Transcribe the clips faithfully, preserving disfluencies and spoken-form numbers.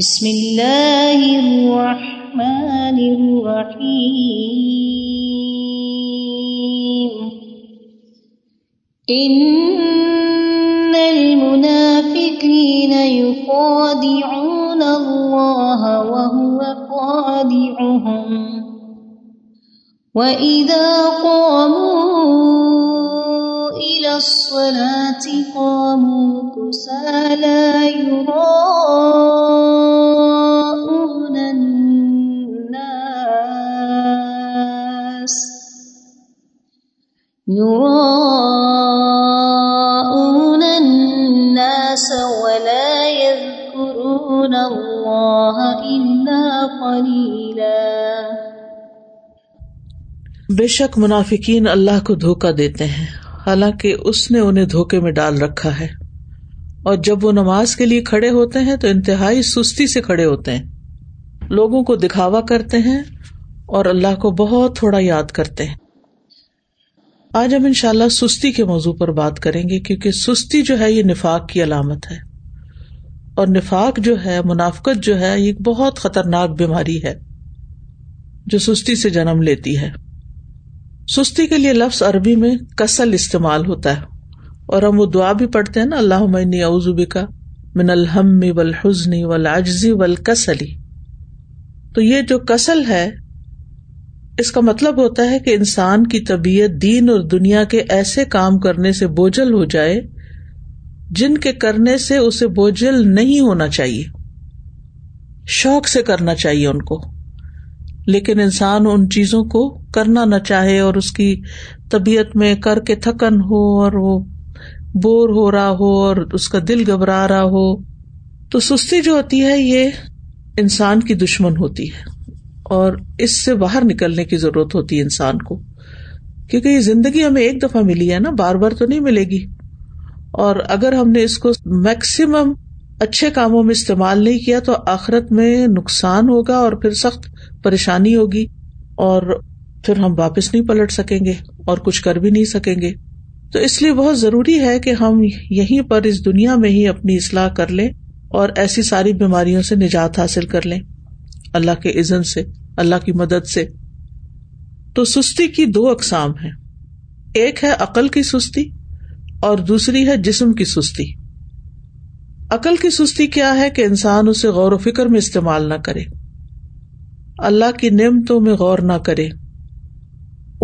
بسم اللہ الرحمن الرحیم ان المنافقین یخادعون اللہ وهو خادعهم وإذا قاموا إلى الصلاة قاموا كسالى يراءون يراءون الناس ولا يذكرون الله إلا قليلا. بے شک منافقین اللہ کو دھوکہ دیتے ہیں حالانکہ اس نے انہیں دھوکے میں ڈال رکھا ہے، اور جب وہ نماز کے لیے کھڑے ہوتے ہیں تو انتہائی سستی سے کھڑے ہوتے ہیں، لوگوں کو دکھاوا کرتے ہیں اور اللہ کو بہت تھوڑا یاد کرتے ہیں. آج ہم انشاءاللہ سستی کے موضوع پر بات کریں گے، کیونکہ سستی جو ہے یہ نفاق کی علامت ہے، اور نفاق جو ہے، منافقت جو ہے، یہ ایک بہت خطرناک بیماری ہے جو سستی سے جنم لیتی ہے. سستی کے لیے لفظ عربی میں کسل استعمال ہوتا ہے، اور ہم وہ دعا بھی پڑھتے ہیں نا، اللہم انی اعوذ بکا من الہم والحزن والعجز والکسل. تو یہ جو کسل ہے اس کا مطلب ہوتا ہے کہ انسان کی طبیعت دین اور دنیا کے ایسے کام کرنے سے بوجھل ہو جائے جن کے کرنے سے اسے بوجھل نہیں ہونا چاہیے. شوق سے کرنا چاہیے ان کو، لیکن انسان ان چیزوں کو کرنا نہ چاہے اور اس کی طبیعت میں کر کے تھکن ہو اور وہ بور ہو رہا ہو اور اس کا دل گھبرا رہا ہو. تو سستی جو ہوتی ہے یہ انسان کی دشمن ہوتی ہے، اور اس سے باہر نکلنے کی ضرورت ہوتی ہے انسان کو، کیونکہ یہ زندگی ہمیں ایک دفعہ ملی ہے نا، بار بار تو نہیں ملے گی. اور اگر ہم نے اس کو میکسیمم اچھے کاموں میں استعمال نہیں کیا تو آخرت میں نقصان ہوگا اور پھر سخت پریشانی ہوگی، اور پھر ہم واپس نہیں پلٹ سکیں گے اور کچھ کر بھی نہیں سکیں گے. تو اس لیے بہت ضروری ہے کہ ہم یہیں پر اس دنیا میں ہی اپنی اصلاح کر لیں اور ایسی ساری بیماریوں سے نجات حاصل کر لیں اللہ کے اذن سے، اللہ کی مدد سے. تو سستی کی دو اقسام ہیں، ایک ہے عقل کی سستی اور دوسری ہے جسم کی سستی. عقل کی سستی کیا ہے؟ کہ انسان اسے غور و فکر میں استعمال نہ کرے، اللہ کی نعمتوں میں غور نہ کرے،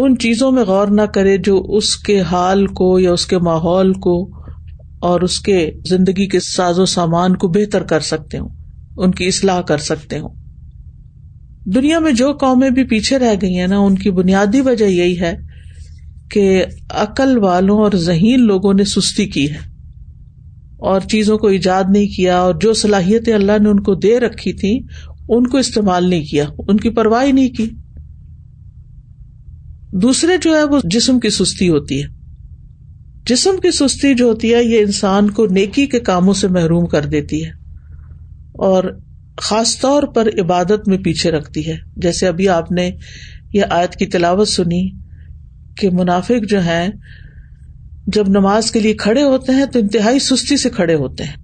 ان چیزوں میں غور نہ کرے جو اس کے حال کو یا اس کے ماحول کو اور اس کے زندگی کے ساز و سامان کو بہتر کر سکتے ہوں، ان کی اصلاح کر سکتے ہوں. دنیا میں جو قومیں بھی پیچھے رہ گئی ہیں نا، ان کی بنیادی وجہ یہی ہے کہ عقل والوں اور ذہین لوگوں نے سستی کی ہے اور چیزوں کو ایجاد نہیں کیا، اور جو صلاحیتیں اللہ نے ان کو دے رکھی تھیں ان کو استعمال نہیں کیا، ان کی پرواہ نہیں کی. دوسرے جو ہے وہ جسم کی سستی ہوتی ہے. جسم کی سستی جو ہوتی ہے یہ انسان کو نیکی کے کاموں سے محروم کر دیتی ہے، اور خاص طور پر عبادت میں پیچھے رکھتی ہے. جیسے ابھی آپ نے یہ آیت کی تلاوت سنی کہ منافق جو ہیں جب نماز کے لیے کھڑے ہوتے ہیں تو انتہائی سستی سے کھڑے ہوتے ہیں،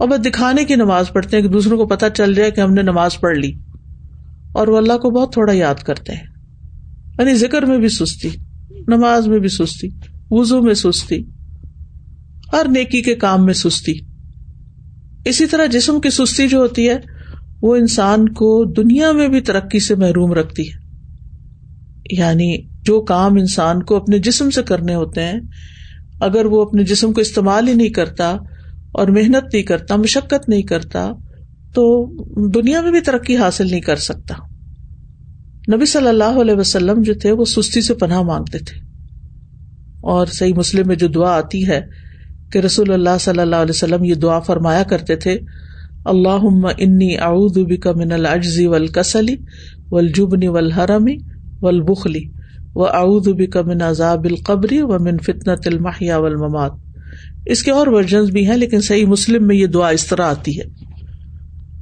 اور بس دکھانے کی نماز پڑھتے ہیں کہ دوسروں کو پتہ چل جائے کہ ہم نے نماز پڑھ لی، اور وہ اللہ کو بہت تھوڑا یاد کرتے ہیں. یعنی ذکر میں بھی سستی، نماز میں بھی سستی، وضو میں سستی، ہر نیکی کے کام میں سستی. اسی طرح جسم کی سستی جو ہوتی ہے وہ انسان کو دنیا میں بھی ترقی سے محروم رکھتی ہے. یعنی جو کام انسان کو اپنے جسم سے کرنے ہوتے ہیں، اگر وہ اپنے جسم کو استعمال ہی نہیں کرتا اور محنت نہیں کرتا، مشقت نہیں کرتا، تو دنیا میں بھی ترقی حاصل نہیں کر سکتا. نبی صلی اللہ علیہ وسلم جو تھے وہ سستی سے پناہ مانگتے تھے، اور صحیح مسلم میں جو دعا آتی ہے کہ رسول اللہ صلی اللہ علیہ وسلم یہ دعا فرمایا کرتے تھے، اللہم انی اعوذ بک من العجز والکسل والجبن والحرم والبخل واعوذ بک من عذاب القبر ومن فتنۃ المحیا والممات. اس کے اور ورژنز بھی ہیں، لیکن صحیح مسلم میں یہ دعا اس طرح آتی ہے: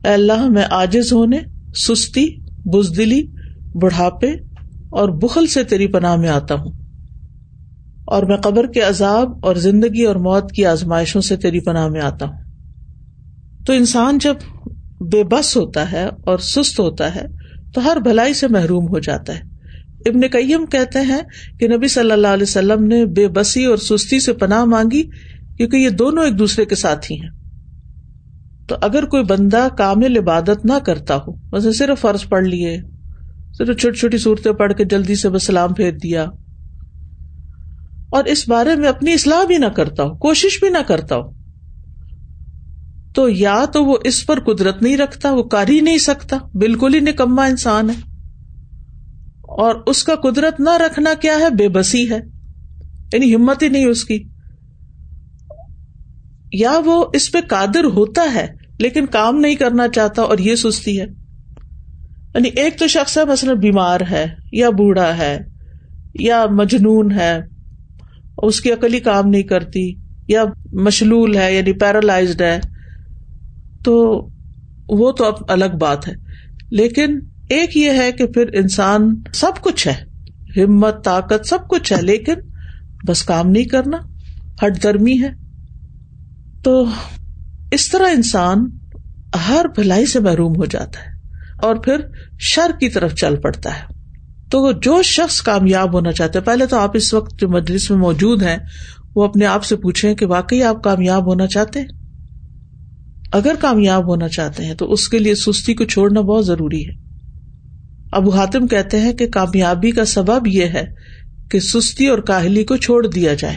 اے اللہ، میں عاجز ہونے، سستی، بزدلی، بڑھاپے اور بخل سے تیری پناہ میں آتا ہوں، اور میں قبر کے عذاب اور زندگی اور موت کی آزمائشوں سے تیری پناہ میں آتا ہوں. تو انسان جب بے بس ہوتا ہے اور سست ہوتا ہے تو ہر بھلائی سے محروم ہو جاتا ہے. ابن قیم کہتے ہیں کہ نبی صلی اللہ علیہ وسلم نے بے بسی اور سستی سے پناہ مانگی کیونکہ یہ دونوں ایک دوسرے کے ساتھ ہی ہیں. تو اگر کوئی بندہ کامل عبادت نہ کرتا ہو، مثلا صرف فرض پڑھ لیے، صرف چھوٹی چھوٹی صورتیں پڑھ کے جلدی سے بس سلام پھیر دیا، اور اس بارے میں اپنی اصلاح بھی نہ کرتا ہو، کوشش بھی نہ کرتا ہو، تو یا تو وہ اس پر قدرت نہیں رکھتا، وہ کر ہی نہیں سکتا، بالکل ہی نکما انسان ہے. اور اس کا قدرت نہ رکھنا کیا ہے؟ بے بسی ہے، یعنی ہمت ہی نہیں اس کی. یا وہ اس پہ قادر ہوتا ہے لیکن کام نہیں کرنا چاہتا، اور یہ سستی ہے. یعنی ایک تو شخص ہے مثلا بیمار ہے یا بوڑھا ہے یا مجنون ہے، اس کی عقل ہی کام نہیں کرتی، یا مشلول ہے یعنی پیرالائزڈ ہے، تو وہ تو اب الگ بات ہے. لیکن ایک یہ ہے کہ پھر انسان سب کچھ ہے، ہمت، طاقت، سب کچھ ہے، لیکن بس کام نہیں کرنا، ہٹ درمی ہے. تو اس طرح انسان ہر بھلائی سے محروم ہو جاتا ہے اور پھر شر کی طرف چل پڑتا ہے. تو جو شخص کامیاب ہونا چاہتا ہے، پہلے تو آپ اس وقت جو مجلس میں موجود ہیں وہ اپنے آپ سے پوچھیں کہ واقعی آپ کامیاب ہونا چاہتے ہیں؟ اگر کامیاب ہونا چاہتے ہیں تو اس کے لیے سستی کو چھوڑنا بہت ضروری ہے. ابو حاتم کہتے ہیں کہ کامیابی کا سبب یہ ہے کہ سستی اور کاہلی کو چھوڑ دیا جائے،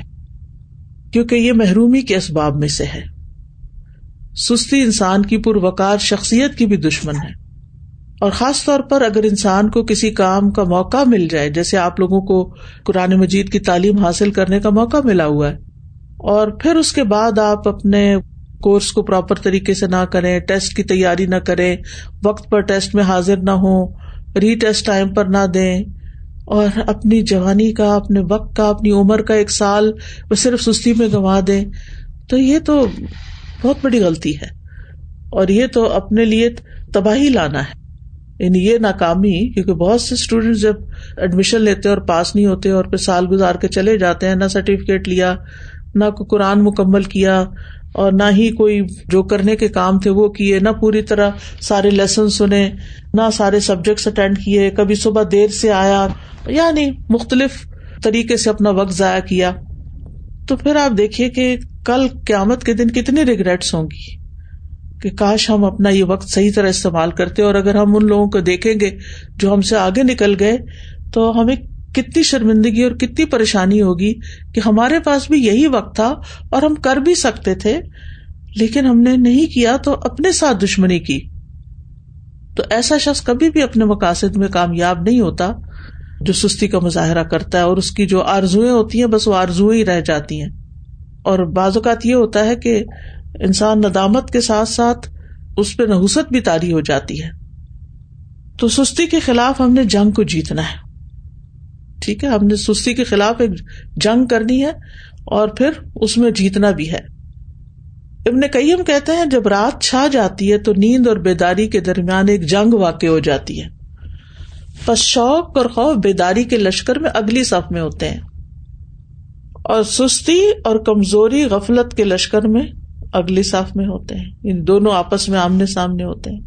کیونکہ یہ محرومی کے اسباب میں سے ہے. سستی انسان کی پروقار شخصیت کی بھی دشمن ہے، اور خاص طور پر اگر انسان کو کسی کام کا موقع مل جائے، جیسے آپ لوگوں کو قرآن مجید کی تعلیم حاصل کرنے کا موقع ملا ہوا ہے، اور پھر اس کے بعد آپ اپنے کورس کو پراپر طریقے سے نہ کریں، ٹیسٹ کی تیاری نہ کریں، وقت پر ٹیسٹ میں حاضر نہ ہوں، ری ٹیسٹ ٹائم پر نہ دیں، اور اپنی جوانی کا، اپنے وقت کا، اپنی عمر کا ایک سال وہ صرف سستی میں گنوا دیں، تو یہ تو بہت بڑی غلطی ہے، اور یہ تو اپنے لیے تباہی لانا ہے. یعنی یہ ناکامی، کیونکہ بہت سے اسٹوڈینٹس جب ایڈمیشن لیتے اور پاس نہیں ہوتے اور پھر سال گزار کے چلے جاتے ہیں، نہ سرٹیفکیٹ لیا، نہ قرآن مکمل کیا، اور نہ ہی کوئی جو کرنے کے کام تھے وہ کیے، نہ پوری طرح سارے لیسن سنے، نہ سارے سبجیکٹس اٹینڈ کیے، کبھی صبح دیر سے آیا، یعنی مختلف طریقے سے اپنا وقت ضائع کیا. تو پھر آپ دیکھیے کہ کل قیامت کے دن کتنے ریگریٹس ہوں گی کہ کاش ہم اپنا یہ وقت صحیح طرح استعمال کرتے. اور اگر ہم ان لوگوں کو دیکھیں گے جو ہم سے آگے نکل گئے تو ہمیں کتنی شرمندگی اور کتنی پریشانی ہوگی کہ ہمارے پاس بھی یہی وقت تھا اور ہم کر بھی سکتے تھے، لیکن ہم نے نہیں کیا تو اپنے ساتھ دشمنی کی. تو ایسا شخص کبھی بھی اپنے مقاصد میں کامیاب نہیں ہوتا جو سستی کا مظاہرہ کرتا ہے، اور اس کی جو آرزویں ہوتی ہیں بس وہ آرزویں ہی رہ جاتی ہیں. اور بعض اوقات یہ ہوتا ہے کہ انسان ندامت کے ساتھ ساتھ اس پہ نحوست بھی طاری ہو جاتی ہے. تو سستی کے خلاف ہم نے جنگ کو جیتنا ہے، ٹھیک ہے، ہم نے سستی کے خلاف ایک جنگ کرنی ہے اور پھر اس میں جیتنا بھی ہے. ابن قیم کہتے ہیں جب رات چھا جاتی ہے تو نیند اور بیداری کے درمیان ایک جنگ واقع ہو جاتی ہے، پس شوق اور خوف بیداری کے لشکر میں اگلی صف میں ہوتے ہیں، اور سستی اور کمزوری غفلت کے لشکر میں اگلی صف میں ہوتے ہیں، ان دونوں آپس میں آمنے سامنے ہوتے ہیں.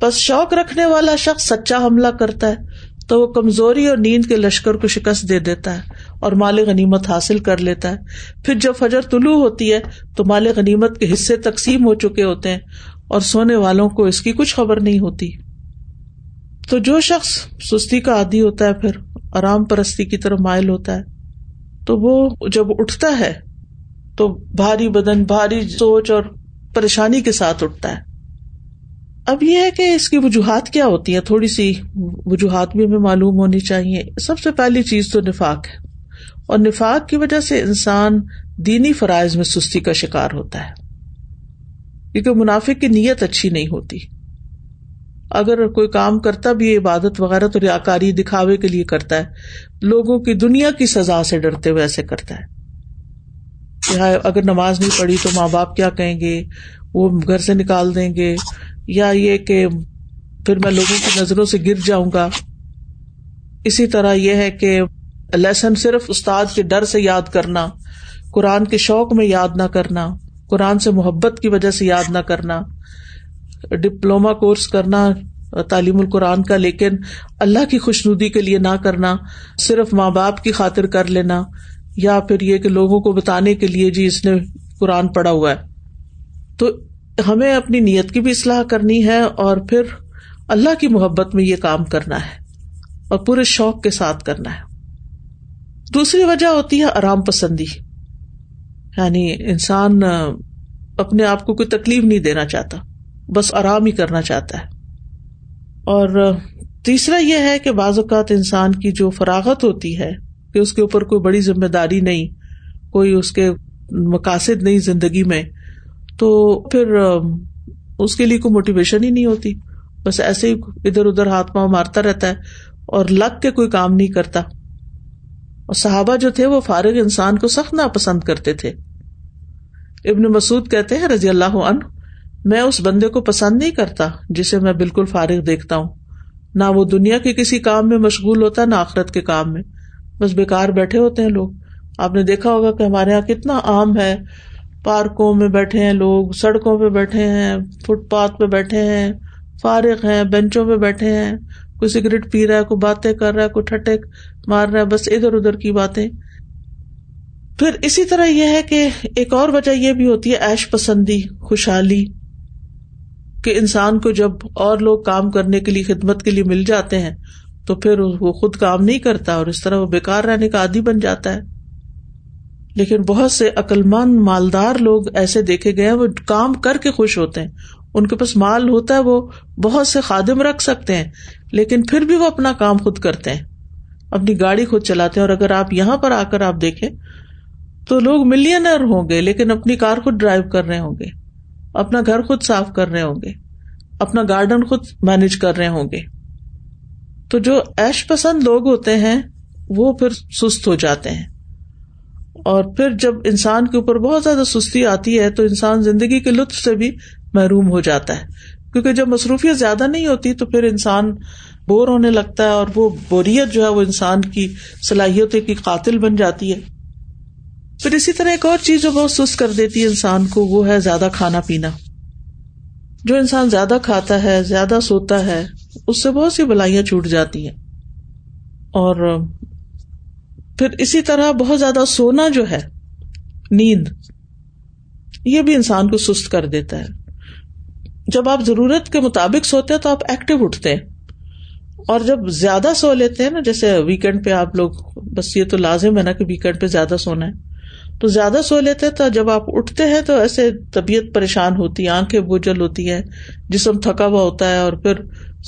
پس شوق رکھنے والا شخص سچا حملہ کرتا ہے تو وہ کمزوری اور نیند کے لشکر کو شکست دے دیتا ہے اور مال غنیمت حاصل کر لیتا ہے. پھر جب فجر طلوع ہوتی ہے تو مال غنیمت کے حصے تقسیم ہو چکے ہوتے ہیں اور سونے والوں کو اس کی کچھ خبر نہیں ہوتی. تو جو شخص سستی کا عادی ہوتا ہے پھر آرام پرستی کی طرف مائل ہوتا ہے، تو وہ جب اٹھتا ہے تو بھاری بدن، بھاری سوچ اور پریشانی کے ساتھ اٹھتا ہے. اب یہ ہے کہ اس کی وجوہات کیا ہوتی ہیں، تھوڑی سی وجوہات بھی ہمیں معلوم ہونی چاہیے. سب سے پہلی چیز تو نفاق ہے، اور نفاق کی وجہ سے انسان دینی فرائض میں سستی کا شکار ہوتا ہے. کیونکہ منافق کی نیت اچھی نہیں ہوتی. اگر کوئی کام کرتا بھی عبادت وغیرہ تو ریاکاری دکھاوے کے لیے کرتا ہے, لوگوں کی دنیا کی سزا سے ڈرتے ہوئے ایسے کرتا ہے. اگر نماز نہیں پڑھی تو ماں باپ کیا کہیں گے, وہ گھر سے نکال دیں گے, یا یہ کہ پھر میں لوگوں کی نظروں سے گر جاؤں گا. اسی طرح یہ ہے کہ لیسن صرف استاد کے ڈر سے یاد کرنا, قرآن کے شوق میں یاد نہ کرنا, قرآن سے محبت کی وجہ سے یاد نہ کرنا. ڈپلوما کورس کرنا تعلیم القرآن کا لیکن اللہ کی خوشنودی کے لیے نہ کرنا, صرف ماں باپ کی خاطر کر لینا, یا پھر یہ کہ لوگوں کو بتانے کے لیے جی اس نے قرآن پڑھا ہوا ہے. تو ہمیں اپنی نیت کی بھی اصلاح کرنی ہے اور پھر اللہ کی محبت میں یہ کام کرنا ہے اور پورے شوق کے ساتھ کرنا ہے. دوسری وجہ ہوتی ہے آرام پسندی, یعنی انسان اپنے آپ کو کوئی تکلیف نہیں دینا چاہتا, بس آرام ہی کرنا چاہتا ہے. اور تیسرا یہ ہے کہ بعض اوقات انسان کی جو فراغت ہوتی ہے کہ اس کے اوپر کوئی بڑی ذمہ داری نہیں, کوئی اس کے مقاصد نہیں زندگی میں, تو پھر اس کے لیے کوئی موٹیویشن ہی نہیں ہوتی, بس ایسے ہی ادھر ادھر ہاتھ پاؤں مارتا رہتا ہے اور لگ کے کوئی کام نہیں کرتا. اور صحابہ جو تھے وہ فارغ انسان کو سخت ناپسند کرتے تھے. ابن مسعود کہتے ہیں رضی اللہ عنہ, میں اس بندے کو پسند نہیں کرتا جسے میں بالکل فارغ دیکھتا ہوں, نہ وہ دنیا کے کسی کام میں مشغول ہوتا نہ آخرت کے کام میں, بس بیکار بیٹھے ہوتے ہیں لوگ. آپ نے دیکھا ہوگا کہ ہمارے یہاں کتنا عام ہے, پارکوں میں بیٹھے ہیں لوگ, سڑکوں پہ بیٹھے ہیں, فٹ پاتھ پہ بیٹھے ہیں, فارغ ہیں, بینچوں پہ بیٹھے ہیں, کوئی سگریٹ پی رہا ہے, کوئی باتیں کر رہا ہے, کوئی ٹھٹے مار رہا ہے, بس ادھر ادھر کی باتیں. پھر اسی طرح یہ ہے کہ ایک اور وجہ یہ بھی ہوتی ہے عیش پسندی, خوشحالی, کہ انسان کو جب اور لوگ کام کرنے کے لیے خدمت کے لیے مل جاتے ہیں تو پھر وہ خود کام نہیں کرتا اور اس طرح وہ بیکار رہنے کا عادی بن جاتا ہے. لیکن بہت سے عقلمند مالدار لوگ ایسے دیکھے گئے ہیں, وہ کام کر کے خوش ہوتے ہیں, ان کے پاس مال ہوتا ہے, وہ بہت سے خادم رکھ سکتے ہیں, لیکن پھر بھی وہ اپنا کام خود کرتے ہیں, اپنی گاڑی خود چلاتے ہیں. اور اگر آپ یہاں پر آ کر آپ دیکھیں تو لوگ ملینر ہوں گے لیکن اپنی کار خود ڈرائیو کر رہے ہوں گے, اپنا گھر خود صاف کر رہے ہوں گے, اپنا گارڈن خود مینج کر رہے ہوں گے. تو جو عیش پسند لوگ ہوتے ہیں وہ پھر سست ہو جاتے ہیں, اور پھر جب انسان کے اوپر بہت زیادہ سستی آتی ہے تو انسان زندگی کے لطف سے بھی محروم ہو جاتا ہے, کیونکہ جب مصروفیت زیادہ نہیں ہوتی تو پھر انسان بور ہونے لگتا ہے, اور وہ بوریت جو ہے وہ انسان کی صلاحیتوں کی قاتل بن جاتی ہے. پھر اسی طرح ایک اور چیز جو بہت سست کر دیتی ہے انسان کو, وہ ہے زیادہ کھانا پینا. جو انسان زیادہ کھاتا ہے, زیادہ سوتا ہے, اس سے بہت سی بلائیاں چھوٹ جاتی ہیں. اور پھر اسی طرح بہت زیادہ سونا جو ہے, نیند, یہ بھی انسان کو سست کر دیتا ہے. جب آپ ضرورت کے مطابق سوتے ہیں تو آپ ایکٹیو اٹھتے ہیں, اور جب زیادہ سو لیتے ہیں نا, جیسے ویکینڈ پہ آپ لوگ, بس یہ تو لازم ہے نا کہ ویکینڈ پہ زیادہ سونا ہے, تو زیادہ سو لیتے تو جب آپ اٹھتے ہیں تو ایسے طبیعت پریشان ہوتی ہے, آنکھیں بوجھل ہوتی ہیں, جسم تھکا ہوا ہوتا ہے, اور پھر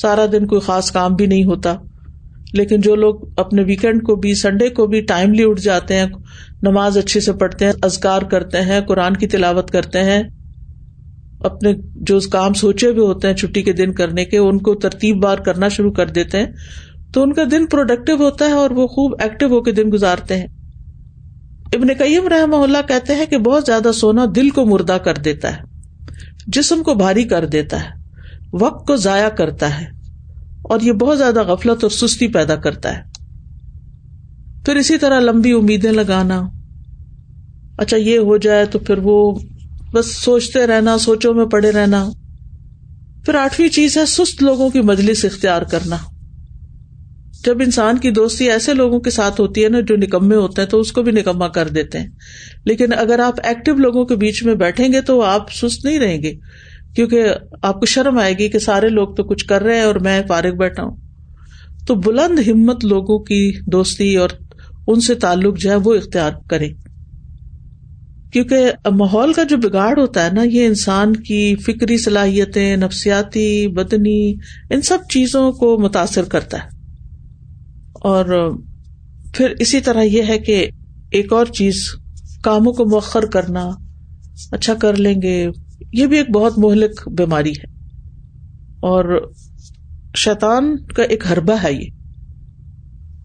سارا دن کوئی خاص کام بھی نہیں ہوتا. لیکن جو لوگ اپنے ویکینڈ کو بھی, سنڈے کو بھی ٹائملی اٹھ جاتے ہیں, نماز اچھے سے پڑھتے ہیں, اذکار کرتے ہیں, قرآن کی تلاوت کرتے ہیں, اپنے جو کام سوچے ہوئے ہوتے ہیں چھٹی کے دن کرنے کے, ان کو ترتیب بار کرنا شروع کر دیتے ہیں, تو ان کا دن پروڈکٹیو ہوتا ہے اور وہ خوب ایکٹیو ہو کے دن گزارتے ہیں. ابن قیم رحمہ اللہ کہتے ہیں کہ بہت زیادہ سونا دل کو مردہ کر دیتا ہے, جسم کو بھاری کر دیتا ہے, وقت کو ضائع کرتا ہے, اور یہ بہت زیادہ غفلت اور سستی پیدا کرتا ہے. پھر اسی طرح لمبی امیدیں لگانا, اچھا یہ ہو جائے تو پھر وہ بس سوچتے رہنا, سوچوں میں پڑے رہنا. پھر آٹھویں چیز ہے سست لوگوں کی مجلس اختیار کرنا. جب انسان کی دوستی ایسے لوگوں کے ساتھ ہوتی ہے نا جو نکمے ہوتے ہیں تو اس کو بھی نکما کر دیتے ہیں, لیکن اگر آپ ایکٹیو لوگوں کے بیچ میں بیٹھیں گے تو آپ سست نہیں رہیں گے, کیونکہ آپ کو شرم آئے گی کہ سارے لوگ تو کچھ کر رہے ہیں اور میں فارغ بیٹھا ہوں. تو بلند ہمت لوگوں کی دوستی اور ان سے تعلق جو ہے وہ اختیار کریں, کیونکہ ماحول کا جو بگاڑ ہوتا ہے نا, یہ انسان کی فکری صلاحیتیں, نفسیاتی, بدنی, ان سب چیزوں کو متاثر کرتا ہے. اور پھر اسی طرح یہ ہے کہ ایک اور چیز, کاموں کو مؤخر کرنا, اچھا کر لیں گے, یہ بھی ایک بہت مہلک بیماری ہے اور شیطان کا ایک حربہ ہے یہ.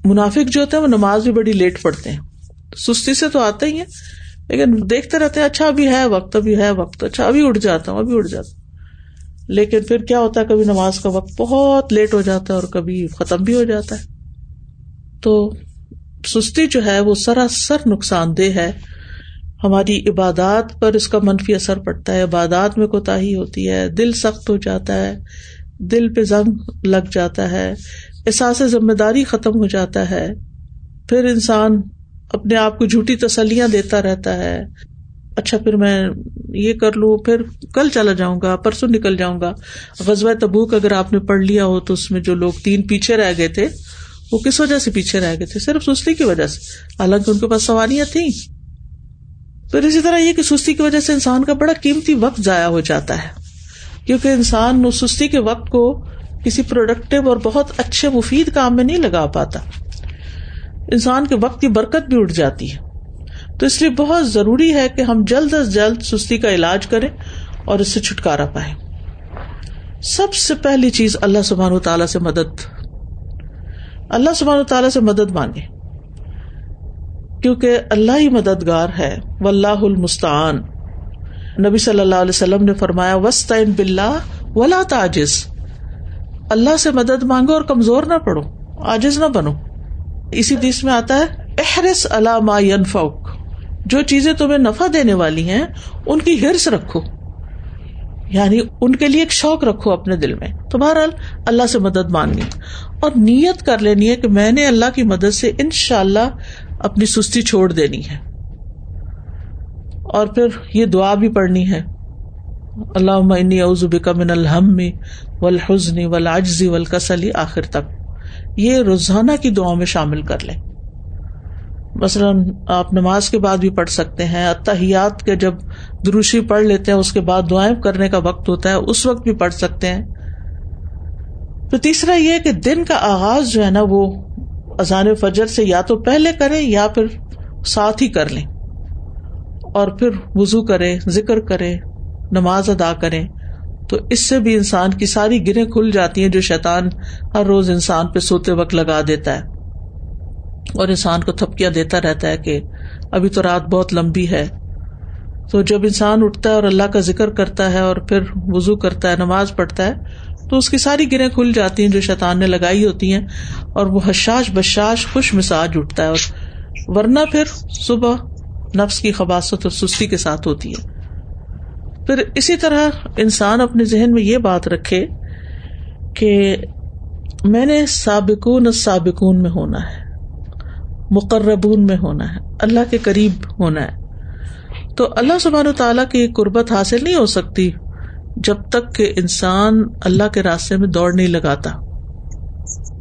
منافق جو ہوتے ہیں وہ نماز بھی بڑی لیٹ پڑھتے ہیں, سستی سے تو آتے ہی ہیں لیکن دیکھتے رہتے ہیں اچھا ابھی ہے وقت ابھی ہے وقت اچھا ابھی اٹھ جاتا ہوں ابھی اٹھ جاتا ہوں لیکن پھر کیا ہوتا ہے کبھی نماز کا وقت بہت لیٹ ہو جاتا ہے اور کبھی ختم بھی ہو جاتا ہے. تو سستی جو ہے وہ سراسر نقصان دہ ہے, ہماری عبادات پر اس کا منفی اثر پڑتا ہے, عبادات میں کوتاہی ہوتی ہے, دل سخت ہو جاتا ہے, دل پہ زنگ لگ جاتا ہے, احساس ذمہ داری ختم ہو جاتا ہے, پھر انسان اپنے آپ کو جھوٹی تسلیاں دیتا رہتا ہے, اچھا پھر میں یہ کر لوں, پھر کل چلا جاؤں گا, پرسوں نکل جاؤں گا. غزوہ تبوک اگر آپ نے پڑھ لیا ہو تو اس میں جو لوگ تین پیچھے رہ گئے تھے وہ کس وجہ سے پیچھے رہ گئے تھے؟ صرف سستی کی وجہ سے, حالانکہ ان کے پاس سواریاں تھیں. پھر اسی طرح یہ کہ سستی کی وجہ سے انسان کا بڑا قیمتی وقت ضائع ہو جاتا ہے, کیونکہ انسان اس سستی کے وقت کو کسی پروڈکٹیو اور بہت اچھے مفید کام میں نہیں لگا پاتا, انسان کے وقت کی برکت بھی اٹھ جاتی ہے. تو اس لیے بہت ضروری ہے کہ ہم جلد از جلد سستی کا علاج کریں اور اس سے چھٹکارا پائیں. سب سے پہلی چیز اللہ سبحانہ و تعالیٰ سے مدد, اللہ سبحانہ و تعالیٰ سے مدد مانگیں کیونکہ اللہ ہی مددگار ہے, واللہ المستعان. نبی صلی اللہ علیہ وسلم نے فرمایا واستعن باللہ ولا تعجز, اللہ سے مدد مانگو اور کمزور نہ پڑو, عاجز نہ بنو. اسی حدیث میں آتا ہے احرص علی ما ینفعک, جو چیزیں تمہیں نفع دینے والی ہیں ان کی ہرس رکھو, یعنی ان کے لیے ایک شوق رکھو اپنے دل میں. تو بہرحال اللہ سے مدد مانگنی اور نیت کر لینی ہے کہ میں نے اللہ کی مدد سے انشاءاللہ اپنی سستی چھوڑ دینی ہے. اور پھر یہ دعا بھی پڑھنی ہے, اللہم انی اعوذ بک من الہم والحزن والعجز والکسل, آخر تک. یہ روزانہ کی دعاؤں میں شامل کر لیں. مثلاً آپ نماز کے بعد بھی پڑھ سکتے ہیں, اتحیات کے جب دروشی پڑھ لیتے ہیں اس کے بعد دعائیں کرنے کا وقت ہوتا ہے اس وقت بھی پڑھ سکتے ہیں. تو تیسرا یہ کہ دن کا آغاز جو ہے نا وہ اذان فجر سے یا تو پہلے کریں یا پھر ساتھ ہی کر لیں, اور پھر وضو کریں, ذکر کریں, نماز ادا کریں. تو اس سے بھی انسان کی ساری گرہیں کھل جاتی ہیں جو شیطان ہر روز انسان پہ سوتے وقت لگا دیتا ہے اور انسان کو تھپکیاں دیتا رہتا ہے کہ ابھی تو رات بہت لمبی ہے. تو جب انسان اٹھتا ہے اور اللہ کا ذکر کرتا ہے اور پھر وضو کرتا ہے, نماز پڑھتا ہے, تو اس کی ساری گرہیں کھل جاتی ہیں جو شیطان نے لگائی ہوتی ہیں اور وہ حشاش بشاش خوش مزاج اٹھتا ہے, اور ورنہ پھر صبح نفس کی خباثت اور سستی کے ساتھ ہوتی ہے. پھر اسی طرح انسان اپنے ذہن میں یہ بات رکھے کہ میں نے سابقون السابقون میں ہونا ہے, مقربون میں ہونا ہے, اللہ کے قریب ہونا ہے. تو اللہ سبحانہ و تعالیٰ کی قربت حاصل نہیں ہو سکتی جب تک کہ انسان اللہ کے راستے میں دوڑ نہیں لگاتا.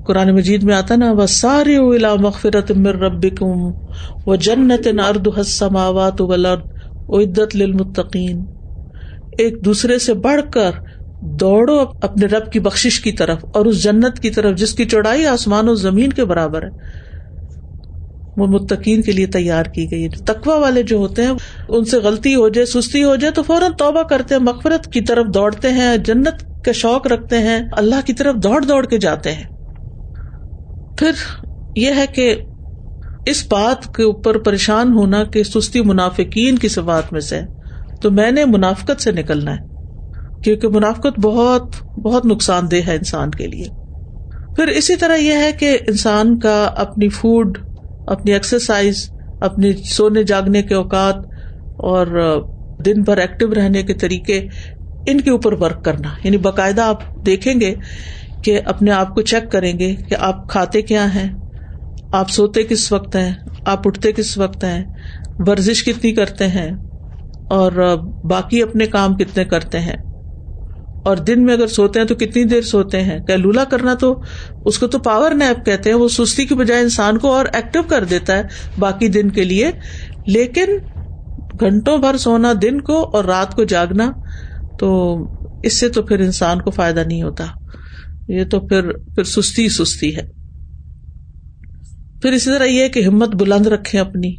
قرآن مجید میں آتا نا وَسَارِعُوا إِلَىٰ مَغْفِرَةٍ مِّن رَّبِّكُمْ وَجَنَّةٍ عَرْضُهَا السَّمَاوَاتُ وَالْأَرْضُ أُعِدَّتْ لِلْمُتَّقِينَ. ایک دوسرے سے بڑھ کر دوڑو اپنے رب کی بخشش کی طرف اور اس جنت کی طرف جس کی چوڑائی آسمان و زمین کے برابر ہے, وہ متقین کے لیے تیار کی گئی. تقوی والے جو ہوتے ہیں ان سے غلطی ہو جائے, سستی ہو جائے, تو فوراً توبہ کرتے ہیں, مغفرت کی طرف دوڑتے ہیں, جنت کا شوق رکھتے ہیں, اللہ کی طرف دوڑ دوڑ کے جاتے ہیں. پھر یہ ہے کہ اس بات کے اوپر پریشان ہونا کہ سستی منافقین کی صفات میں سے, تو میں نے منافقت سے نکلنا ہے کیونکہ منافقت بہت بہت نقصان دہ ہے انسان کے لیے. پھر اسی طرح یہ ہے کہ انسان کا اپنی فوڈ, اپنی ایکسرسائز, اپنے سونے جاگنے کے اوقات اور دن بھر ایکٹیو رہنے کے طریقے, ان کے اوپر ورک کرنا. یعنی باقاعدہ آپ دیکھیں گے کہ اپنے آپ کو چیک کریں گے کہ آپ کھاتے کیا ہیں, آپ سوتے کس وقت ہیں, آپ اٹھتے کس وقت ہیں, ورزش کتنی کرتے ہیں اور باقی اپنے کام کتنے کرتے ہیں, اور دن میں اگر سوتے ہیں تو کتنی دیر سوتے ہیں. قیلولہ کرنا تو اس کو تو پاور نیپ کہتے ہیں, وہ سستی کی بجائے انسان کو اور ایکٹیو کر دیتا ہے باقی دن کے لیے. لیکن گھنٹوں بھر سونا دن کو اور رات کو جاگنا, تو اس سے تو پھر انسان کو فائدہ نہیں ہوتا, یہ تو پھر پھر سستی سستی ہے. پھر اسی طرح یہ کہ ہمت بلند رکھیں, اپنی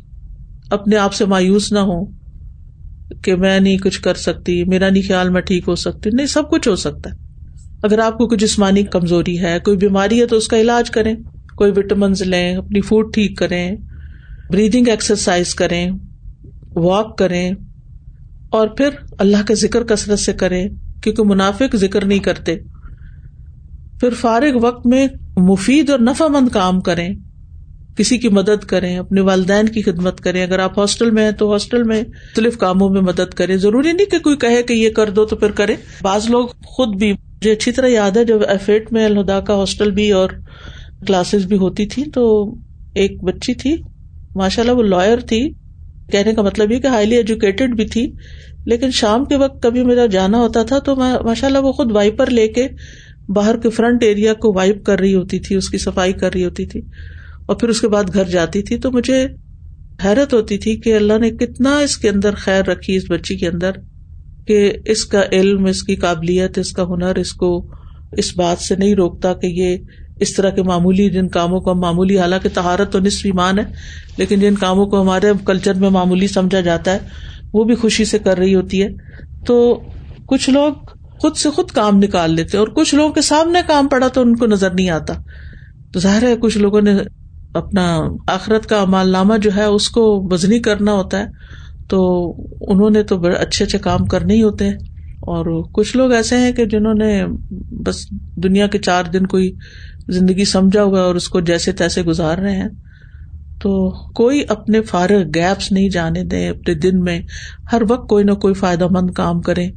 اپنے آپ سے مایوس نہ ہوں, کہ میں نہیں کچھ کر سکتی، میرا نہیں خیال میں ٹھیک ہو سکتی، نہیں، سب کچھ ہو سکتا ہے. اگر آپ کو کوئی جسمانی کمزوری ہے، کوئی بیماری ہے تو اس کا علاج کریں، کوئی وٹامنز لیں، اپنی فوڈ ٹھیک کریں، بریدنگ ایکسرسائز کریں، واک کریں، اور پھر اللہ کا ذکر کثرت سے کریں، کیونکہ منافق ذکر نہیں کرتے. پھر فارغ وقت میں مفید اور نفع مند کام کریں، کسی کی مدد کریں، اپنے والدین کی خدمت کریں. اگر آپ ہاسٹل میں ہیں تو ہاسٹل میں مختلف کاموں میں مدد کریں. ضروری نہیں کہ کوئی کہے کہ یہ کر دو تو پھر کریں. بعض لوگ خود بھی، مجھے اچھی طرح یاد ہے جب ایف ایٹ میں الہدا کا ہاسٹل بھی اور کلاسز بھی ہوتی تھی، تو ایک بچی تھی، ماشاء اللہ وہ لائر تھی، کہنے کا مطلب یہ کہ ہائیلی ایجوکیٹڈ بھی تھی، لیکن شام کے وقت کبھی میرا جانا ہوتا تھا تو میں ماشاء اللہ وہ خود وائپر لے کے باہر کے فرنٹ ایریا کو وائپ کر رہی ہوتی تھی، اس کی صفائی کر رہی ہوتی تھی، اور پھر اس کے بعد گھر جاتی تھی. تو مجھے حیرت ہوتی تھی کہ اللہ نے کتنا اس کے اندر خیر رکھی، اس بچی کے اندر، کہ اس کا علم، اس کی قابلیت، اس کا ہنر اس کو اس بات سے نہیں روکتا کہ یہ اس طرح کے معمولی جن کاموں کو معمولی، حالانکہ طہارت تو نصف ایمان ہے، لیکن جن کاموں کو ہمارے کلچر میں معمولی سمجھا جاتا ہے وہ بھی خوشی سے کر رہی ہوتی ہے. تو کچھ لوگ خود سے خود کام نکال لیتے، اور کچھ لوگوں کے سامنے کام پڑا تو ان کو نظر نہیں آتا. تو ظاہر ہے کچھ لوگوں نے اپنا آخرت کا اعمال نامہ جو ہے اس کو وزنی کرنا ہوتا ہے، تو انہوں نے تو بڑے اچھے اچھے کام کرنے ہی ہوتے ہیں. اور کچھ لوگ ایسے ہیں کہ جنہوں نے بس دنیا کے چار دن کوئی زندگی سمجھا ہوا ہے اور اس کو جیسے تیسے گزار رہے ہیں. تو کوئی اپنے فارغ گیپس نہیں جانے دیں، اپنے دن میں ہر وقت کوئی نہ کوئی فائدہ مند کام کریں،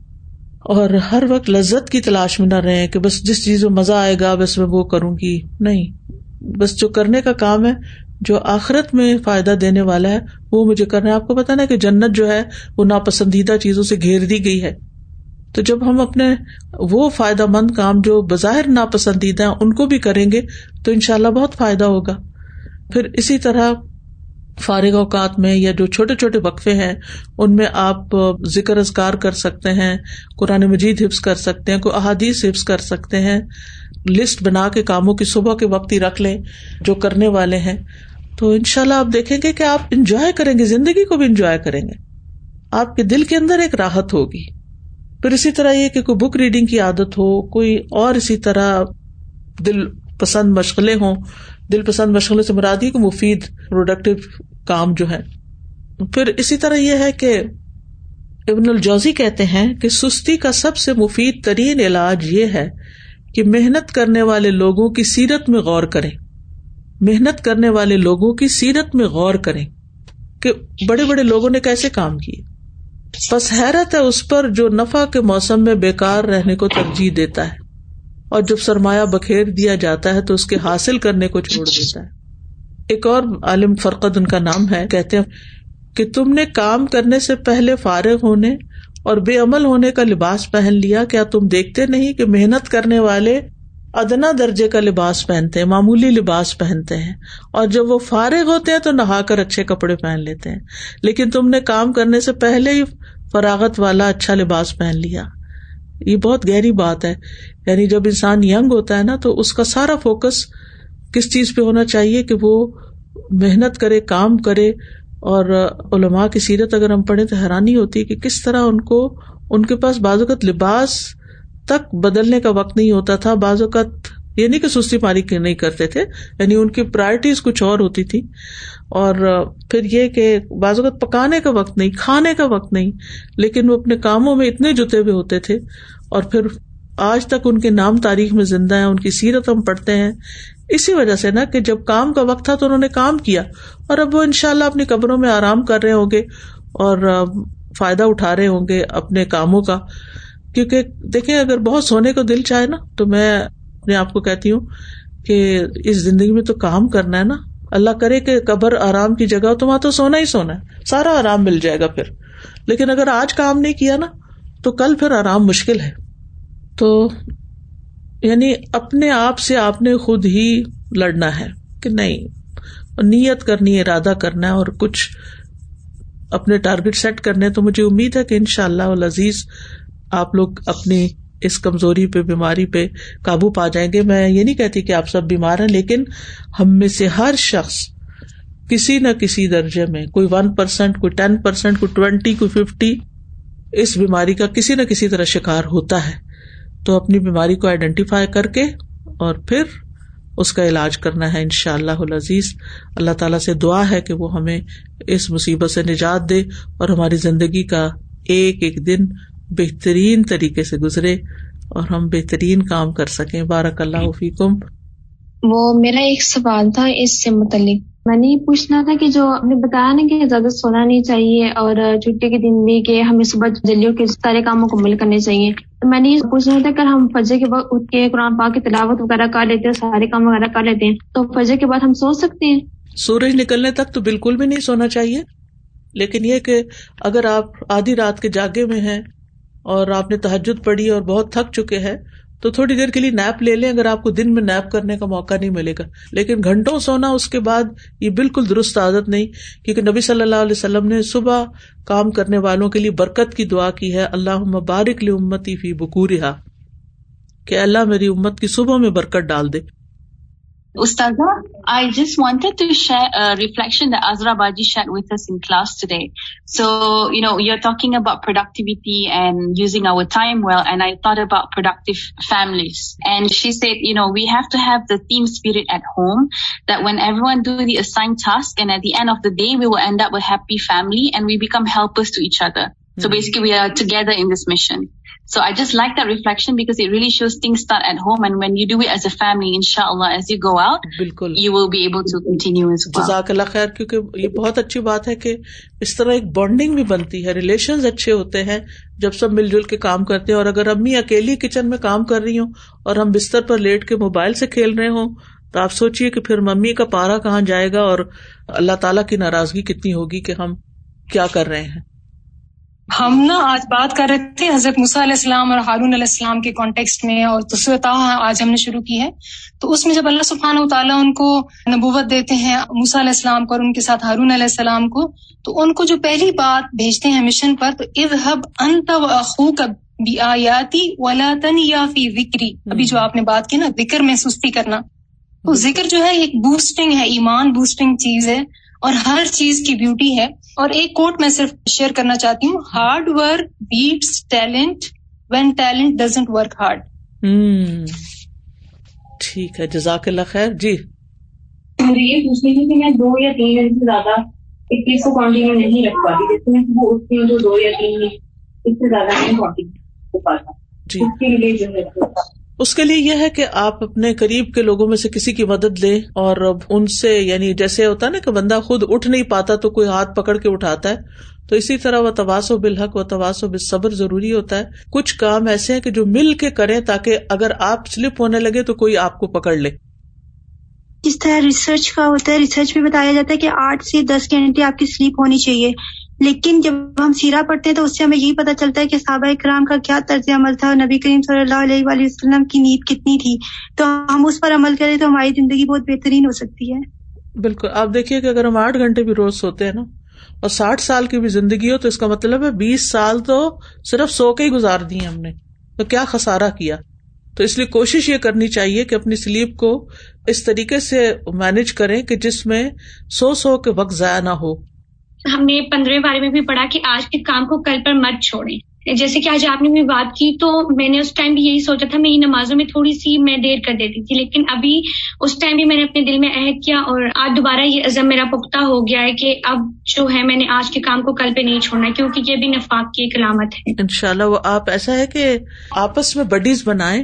اور ہر وقت لذت کی تلاش میں نہ رہیں کہ بس جس چیز میں مزہ آئے گا بس میں وہ کروں گی. نہیں، بس جو کرنے کا کام ہے، جو آخرت میں فائدہ دینے والا ہے، وہ مجھے کرنا ہے. آپ کو پتہ نا کہ جنت جو ہے وہ ناپسندیدہ چیزوں سے گھیر دی گئی ہے، تو جب ہم اپنے وہ فائدہ مند کام جو بظاہر ناپسندیدہ ہیں ان کو بھی کریں گے تو انشاءاللہ بہت فائدہ ہوگا. پھر اسی طرح فارغ اوقات میں یا جو چھوٹے چھوٹے وقفے ہیں ان میں آپ ذکر اذکار کر سکتے ہیں، قرآن مجید حفظ کر سکتے ہیں، کوئی احادیث حفظ کر سکتے ہیں. لسٹ بنا کے کاموں کی صبح کے وقت ہی رکھ لیں جو کرنے والے ہیں، تو انشاءاللہ آپ دیکھیں گے کہ آپ انجوائے کریں گے، زندگی کو بھی انجوائے کریں گے، آپ کے دل کے اندر ایک راحت ہوگی. پھر اسی طرح یہ کہ کوئی بک ریڈنگ کی عادت ہو، کوئی اور اسی طرح دل پسند مشغلے ہوں. دل پسند مشغلوں سے مراد یہ کہ مفید پروڈکٹیو کام جو ہے. پھر اسی طرح یہ ہے کہ ابن الجوزی کہتے ہیں کہ سستی کا سب سے مفید ترین علاج یہ ہے کہ محنت کرنے والے لوگوں کی سیرت میں غور کریں. محنت کرنے والے لوگوں کی سیرت میں غور کریں کہ بڑے بڑے لوگوں نے کیسے کام کیے، بس حیرت ہے اس پر جو نفع کے موسم میں بیکار رہنے کو ترجیح دیتا ہے، اور جب سرمایہ بکھیر دیا جاتا ہے تو اس کے حاصل کرنے کو چھوڑ دیتا ہے. ایک اور عالم، فرقد ان کا نام ہے، کہتے ہیں کہ تم نے کام کرنے سے پہلے فارغ ہونے اور بے عمل ہونے کا لباس پہن لیا، کیا تم دیکھتے نہیں کہ محنت کرنے والے ادنا درجے کا لباس پہنتے ہیں، معمولی لباس پہنتے ہیں، اور جب وہ فارغ ہوتے ہیں تو نہا کر اچھے کپڑے پہن لیتے ہیں، لیکن تم نے کام کرنے سے پہلے ہی فراغت والا اچھا لباس پہن لیا. یہ بہت گہری بات ہے، یعنی جب انسان ینگ ہوتا ہے نا تو اس کا سارا فوکس کس چیز پہ ہونا چاہیے کہ وہ محنت کرے، کام کرے. اور علماء کی سیرت اگر ہم پڑھیں تو حیرانی ہوتی ہے کہ کس طرح ان کو، ان کے پاس بعض اوقات لباس تک بدلنے کا وقت نہیں ہوتا تھا. بعض اوقات یہ نہیں کہ سستی پاری نہیں کرتے تھے، یعنی ان کی پرائرٹیز کچھ اور ہوتی تھی. اور پھر یہ کہ بعض اوقات پکانے کا وقت نہیں، کھانے کا وقت نہیں، لیکن وہ اپنے کاموں میں اتنے جتے ہوئے ہوتے تھے. اور پھر آج تک ان کے نام تاریخ میں زندہ ہیں، ان کی سیرت ہم پڑھتے ہیں اسی وجہ سے نا، کہ جب کام کا وقت تھا تو انہوں نے کام کیا، اور اب وہ انشاءاللہ اپنی قبروں میں آرام کر رہے ہوں گے اور فائدہ اٹھا رہے ہوں گے اپنے کاموں کا. کیونکہ دیکھیں، اگر بہت سونے کو دل چاہے نا تو میں اپنے آپ کو کہتی ہوں کہ اس زندگی میں تو کام کرنا ہے نا. اللہ کرے کہ قبر آرام کی جگہ تو وہاں تو سونا ہی سونا ہے، سارا آرام مل جائے گا پھر. لیکن اگر آج کام نہیں کیا نا تو کل پھر آرام مشکل ہے. تو یعنی اپنے آپ سے آپ نے خود ہی لڑنا ہے کہ نہیں، نیت کرنی ہے، ارادہ کرنا ہے، اور کچھ اپنے ٹارگٹ سیٹ کرنے. تو مجھے امید ہے کہ انشاءاللہ العزیز آپ لوگ اپنی اس کمزوری پہ، بیماری پہ قابو پا جائیں گے. میں یہ نہیں کہتی کہ آپ سب بیمار ہیں، لیکن ہم میں سے ہر شخص کسی نہ کسی درجے میں، کوئی ون پرسینٹ، کوئی ٹین پرسینٹ، کوئی ٹوینٹی، کوئی ففٹی، اس بیماری کا کسی نہ کسی طرح شکار ہوتا ہے، تو اپنی بیماری کو آئیڈینٹیفائی کر کے اور پھر اس کا علاج کرنا ہے انشاءاللہ العزیز۔ اللہ تعالیٰ سے دعا ہے کہ وہ ہمیں اس مصیبت سے نجات دے اور ہماری زندگی کا ایک ایک دن بہترین طریقے سے گزرے اور ہم بہترین کام کر سکیں۔ بارک اللہ فیکم۔ وہ میرا ایک سوال تھا اس سے متعلق، میں نے یہ پوچھنا تھا کہ جو آپ نے بتایا نا کہ زیادہ سونا نہیں چاہیے اور چھٹی کے دن بھی کہ ہمیں صبح جلدی اٹھ کے سارے کام مکمل کرنے چاہیے، تو میں نے یہ پوچھنا تھا کہ ہم فجر کے وقت اٹھ کے قرآن پاک کی تلاوت وغیرہ کر لیتے ہیں، سارے کام وغیرہ کر لیتے ہیں، تو فجر کے بعد ہم سو سکتے ہیں؟ سورج نکلنے تک تو بالکل بھی نہیں سونا چاہیے، لیکن یہ کہ اگر آپ آدھی رات کے جاگے میں ہیں اور آپ نے تہجد پڑھی اور بہت تھک چکے ہیں تو تھوڑی دیر کے لیے نیپ لے لیں، اگر آپ کو دن میں نیپ کرنے کا موقع نہیں ملے گا، لیکن گھنٹوں سونا اس کے بعد یہ بالکل درست عادت نہیں، کیونکہ نبی صلی اللہ علیہ وسلم نے صبح کام کرنے والوں کے لیے برکت کی دعا کی ہے، اللہم بارک لی امتی فی بکورہا، کہ اللہ میری امت کی صبح میں برکت ڈال دے۔ Ustaza, I just wanted to share a reflection that Azra Baji shared with us in class today. So, you know, you're talking about productivity and using our time well, and I thought about productive families. And she said, you know, we have to have the team spirit at home, that when everyone do the assigned task and at the end of the day, we will end up a happy family and we become helpers to each other. So basically, we are together in this mission. So I just like that reflection because it really shows things start at home, and when you do it as a family, inshallah, as you go out, بالکل. you will be able to continue as well. جزاک اللہ خیر، کیونکہ یہ بہت اچھی بات ہے کہ اس طرح ایک بانڈنگ بھی بنتی ہے، ریلیشنز اچھے ہوتے ہیں جب سب مل جل کے کام کرتے ہیں، اور اگر امی اکیلی کچن میں کام کر رہی ہوں اور ہم بستر پر لیٹ کے موبائل سے کھیل رہے ہوں تو آپ سوچئے کہ پھر ممی کا پارا کہاں جائے گا اور اللہ تعالیٰ کی ناراضگی کتنی ہوگی کہ ہم کیا کر رہے ہیں۔ ہم نا آج بات کر رہے تھے حضرت موسیٰ علیہ السلام اور ہارون علیہ السلام کے کانٹیکسٹ میں، اور سورۃ طٰہٰ آج ہم نے شروع کی ہے، تو اس میں جب اللہ سبحانہ و تعالیٰ ان کو نبوت دیتے ہیں، موسیٰ علیہ السلام کو اور ان کے ساتھ ہارون علیہ السلام کو، تو ان کو جو پہلی بات بھیجتے ہیں مشن پر، تو اذهب انت واخوك بآیاتی ولا تنیا فی ذکری، ابھی جو آپ نے بات کی نا ذکر میں سستی کرنا، تو ذکر جو ہے ایک بوسٹنگ ہے، ایمان بوسٹنگ چیز ہے اور ہر چیز کی بیوٹی ہے۔ اور ایک کوٹ میں صرف شیئر کرنا چاہتی ہوں، hard work beats talent when talent doesn't work hard. ٹھیک ہے، جزاک اللہ خیر۔ جی مجھے یہ پوچھنے کی کہ میں دو یا تین گھنٹے سے زیادہ ایک چیز کو کنٹینیو نہیں رکھ پاتی، جیسے میں صبح اٹھتی ہوں تو دو یا تین اس سے زیادہ نہیں کنٹینیو کر پاتا، اس کے لیے جو ہے اس کے لیے یہ ہے کہ آپ اپنے قریب کے لوگوں میں سے کسی کی مدد لیں، اور ان سے یعنی جیسے ہوتا ہے نا کہ بندہ خود اٹھ نہیں پاتا تو کوئی ہاتھ پکڑ کے اٹھاتا ہے، تو اسی طرح وہ تواصو بالحق و تواصو بالصبر ضروری ہوتا ہے۔ کچھ کام ایسے ہیں کہ جو مل کے کریں تاکہ اگر آپ سلپ ہونے لگے تو کوئی آپ کو پکڑ لے۔ جس طرح ریسرچ کا ہوتا ہے، ریسرچ میں بتایا جاتا ہے کہ آٹھ سے دس گھنٹے آپ کی سلیپ ہونی چاہیے، لیکن جب ہم سیرہ پڑھتے ہیں تو اس سے ہمیں یہی پتہ چلتا ہے کہ صحابہ کرام کا کیا طرز عمل تھا اور نبی کریم صلی اللہ علیہ وآلہ وسلم کی نیت کتنی تھی، تو ہم اس پر عمل کریں تو ہماری زندگی بہت بہترین ہو سکتی ہے۔ بالکل، آپ دیکھیے کہ اگر ہم آٹھ گھنٹے بھی روز سوتے ہیں نا اور ساٹھ سال کی بھی زندگی ہو تو اس کا مطلب ہے بیس سال تو صرف سو کے ہی گزار دیے ہم نے، تو کیا خسارہ کیا۔ تو اس لیے کوشش یہ کرنی چاہیے کہ اپنی سلیپ کو اس طریقے سے مینج کریں کہ جس میں سو سو کے وقت ضائع نہ ہو۔ ہم نے پندرہویں بارے میں بھی پڑھا کہ آج کے کام کو کل پر مت چھوڑیں، جیسے کہ آج آپ نے بھی بات کی تو میں نے اس ٹائم بھی یہی سوچا تھا، میری نمازوں میں تھوڑی سی میں دیر کر دیتی تھی، لیکن ابھی اس ٹائم بھی میں نے اپنے دل میں عہد کیا اور آج دوبارہ یہ عزم میرا پختہ ہو گیا ہے کہ اب جو ہے میں نے آج کے کام کو کل پہ نہیں چھوڑنا، کیونکہ یہ بھی نفاق کی ایک علامت ہے انشاءاللہ۔ وہ آپ ایسا ہے کہ آپس میں بڈیز بنائیں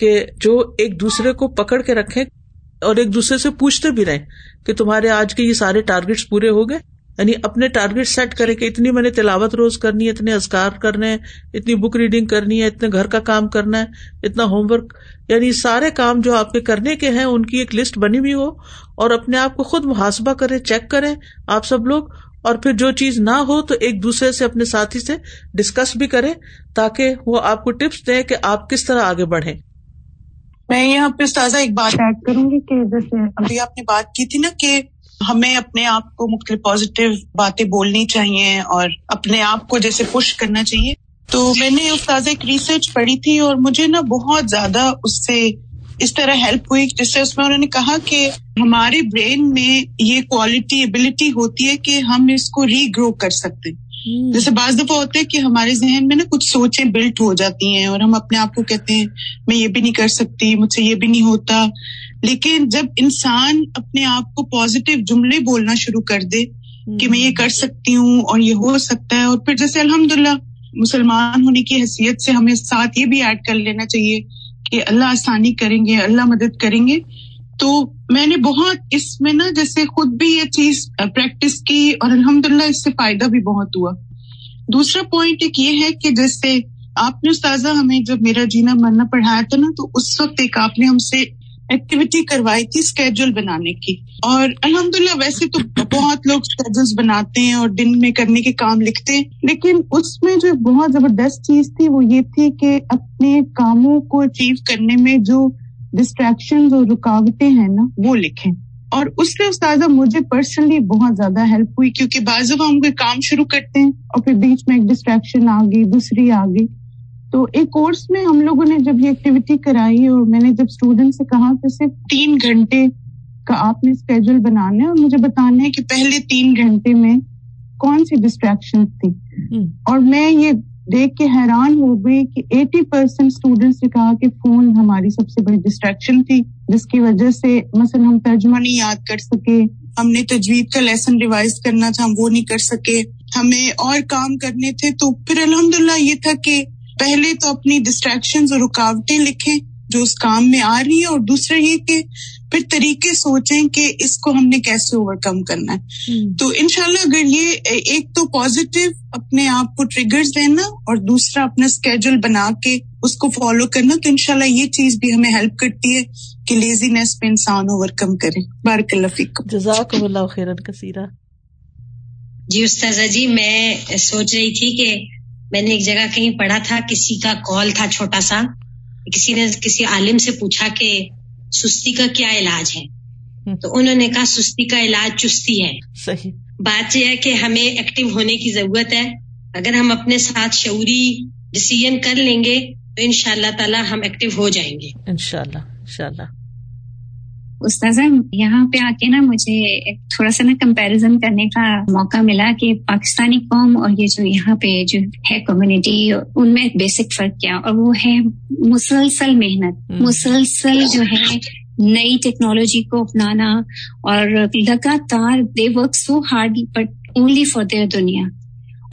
کہ جو ایک دوسرے کو پکڑ کے رکھیں اور ایک دوسرے سے پوچھتے بھی رہیں کہ تمہارے آج کے یہ سارے ٹارگیٹس پورے ہو گئے، یعنی اپنے ٹارگٹ سیٹ کرے کہ اتنی میں نے تلاوت روز کرنی ہے، اتنے اذکار کرنے ہیں، اتنی بک ریڈنگ کرنی ہے، اتنے گھر کا کام کرنا ہے، اتنا ہوم ورک، یعنی سارے کام جو آپ کے کرنے کے ہیں ان کی ایک لسٹ بنی ہوئی ہو، اور اپنے آپ کو خود محاسبہ کریں، چیک کریں آپ سب لوگ، اور پھر جو چیز نہ ہو تو ایک دوسرے سے اپنے ساتھی سے ڈسکس بھی کریں تاکہ وہ آپ کو ٹپس دیں کہ آپ کس طرح آگے بڑھیں۔ میں یہاں پہ استاذہ ایک بات ایڈ کروں گی کہ جیسے ابھی آپ نے بات کی تھی نا کہ ہمیں اپنے آپ کو مختلف پازیٹیو باتیں بولنی چاہیے اور اپنے آپ کو جیسے پش کرنا چاہیے، تو میں نے استاذہ ایک ریسرچ پڑھی تھی اور مجھے نا بہت زیادہ اس سے اس طرح ہیلپ ہوئی، جس سے اس میں انہوں نے کہا کہ ہمارے برین میں یہ کوالٹی ایبلٹی ہوتی ہے کہ ہم اس کو ری گرو کر سکتے ہیں، جیسے بعض دفعہ ہوتے کہ ہمارے ذہن میں نا کچھ سوچیں بلٹ ہو جاتی ہیں اور ہم اپنے آپ کو کہتے ہیں میں یہ بھی نہیں کر سکتی، مجھ سے یہ بھی نہیں ہوتا، لیکن جب انسان اپنے آپ کو پازیٹیو جملے بولنا شروع کر دے کہ میں یہ کر سکتی ہوں اور یہ ہو سکتا ہے، اور پھر جیسے الحمدللہ مسلمان ہونے کی حیثیت سے ہمیں ساتھ یہ بھی ایڈ کر لینا چاہیے کہ اللہ آسانی کریں گے، اللہ مدد کریں گے. تو میں نے بہت اس میں نا جیسے خود بھی یہ چیز پریکٹس کی اور الحمدللہ اس سے فائدہ بھی بہت ہوا. دوسرا پوائنٹ ایک یہ ہے کہ جیسے آپ نے استاذہ ہمیں جب میرا جینا مرنا پڑھایا تھا نا، تو اس وقت ایک آپ نے ہم سے ایکٹیویٹی کروائی تھی اسکیڈول بنانے کی، اور الحمدللہ ویسے تو بہت لوگ اسکیڈولس بناتے ہیں اور دن میں کرنے کے کام لکھتے ہیں، لیکن اس میں جو بہت زبردست چیز تھی وہ یہ تھی کہ اپنے کاموں کو اچیو کرنے میں جو ڈسٹریکشنز اور رکاوٹیں ہیں نا وہ لکھیں. اور اس سے استاذہ مجھے پرسنلی بہت زیادہ ہیلپ ہوئی، کیونکہ بعض اوقات ہم کوئی کام شروع کرتے ہیں اور پھر بیچ میں ایک ڈسٹریکشن آ گئی، دوسری آ گئی. تو ایک کورس میں ہم لوگوں نے جب یہ ایکٹیویٹی کرائی اور میں نے جب اسٹوڈنٹ سے کہا کہ صرف تین گھنٹے کا آپ نے اسکیڈول بنانا ہے اور مجھے بتانا ہے کہ پہلے تین گھنٹے میں کون سی ڈسٹریکشن تھی، اور میں یہ دیکھ کے حیران ہو گئی کہ ایٹی پرسینٹ اسٹوڈینٹس نے کہا کہ فون ہماری سب سے بڑی ڈسٹریکشن تھی، جس کی وجہ سے مثلا ہم ترجمہ نہیں یاد کر سکے، ہم نے تجوید کا لیسن ریوائز کرنا تھا ہم وہ نہیں کر سکے، ہمیں اور کام کرنے تھے. تو پھر الحمدللہ یہ تھا کہ پہلے تو اپنی ڈسٹریکشنز اور رکاوٹیں لکھیں جو اس کام میں آ رہی ہیں، اور دوسرا یہ کہ پھر طریقے سوچیں کہ اس کو ہم نے کیسے اوورکم کرنا ہے. تو انشاءاللہ اگر یہ ایک تو پازیٹیو اپنے آپ کو ٹریگرز دینا اور دوسرا اپنا اسکیڈول بنا کے اس کو فالو کرنا، تو انشاءاللہ یہ چیز بھی ہمیں ہیلپ کرتی ہے کہ لیزینس پہ انسان اوورکم کرے. بارک اللہ فیکم. جزاکم اللہ خیرن کثیرہ. جی استاذہ جی، میں سوچ رہی تھی کہ میں نے ایک جگہ کہیں پڑھا تھا، کسی کا کال تھا چھوٹا سا، کسی نے کسی عالم سے پوچھا کہ سستی کا کیا علاج ہے، تو انہوں نے کہا سستی کا علاج چستی ہے. صحیح بات یہ ہے کہ ہمیں ایکٹیو ہونے کی ضرورت ہے. اگر ہم اپنے ساتھ شعوری ڈیسیژن کر لیں گے تو انشاءاللہ تعالی ہم ایکٹیو ہو جائیں گے انشاءاللہ انشاءاللہ. استاذہ یہاں پہ آ کے نا مجھے تھوڑا سا نا کمپیریزن کرنے کا موقع ملا کہ پاکستانی قوم اور یہ جو یہاں پہ جو ہے کمیونٹی، ان میں بیسک فرق کیا، اور وہ ہے مسلسل محنت، مسلسل جو ہے نئی ٹیکنالوجی کو اپنانا، اور لگاتار they work so hard but only for their دنیا.